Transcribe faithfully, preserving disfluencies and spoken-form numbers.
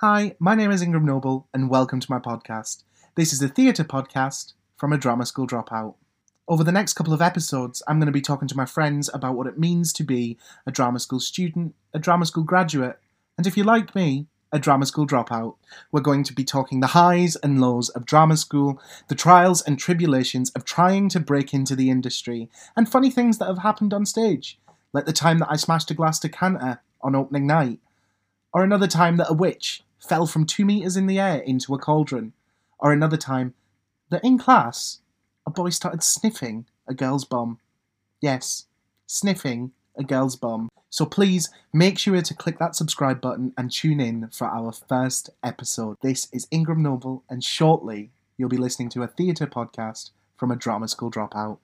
Hi, my name is Ingram Noble and welcome to my podcast. This is a theatre podcast from a drama school dropout. Over the next couple of episodes, I'm going to be talking to my friends about what it means to be a drama school student, a drama school graduate, and if you're like me, a drama school dropout. We're going to be talking the highs and lows of drama school, the trials and tribulations of trying to break into the industry, and funny things that have happened on stage, like the time that I smashed a glass decanter on opening night, or another time that a witch fell from two metres in the air into a cauldron, or another time that in class a boy started sniffing a girl's bum. Yes, sniffing a girl's bum. So please make sure to click that subscribe button and tune in for our first episode. This is Ingram Noble and shortly you'll be listening to a theatre podcast from a drama school dropout.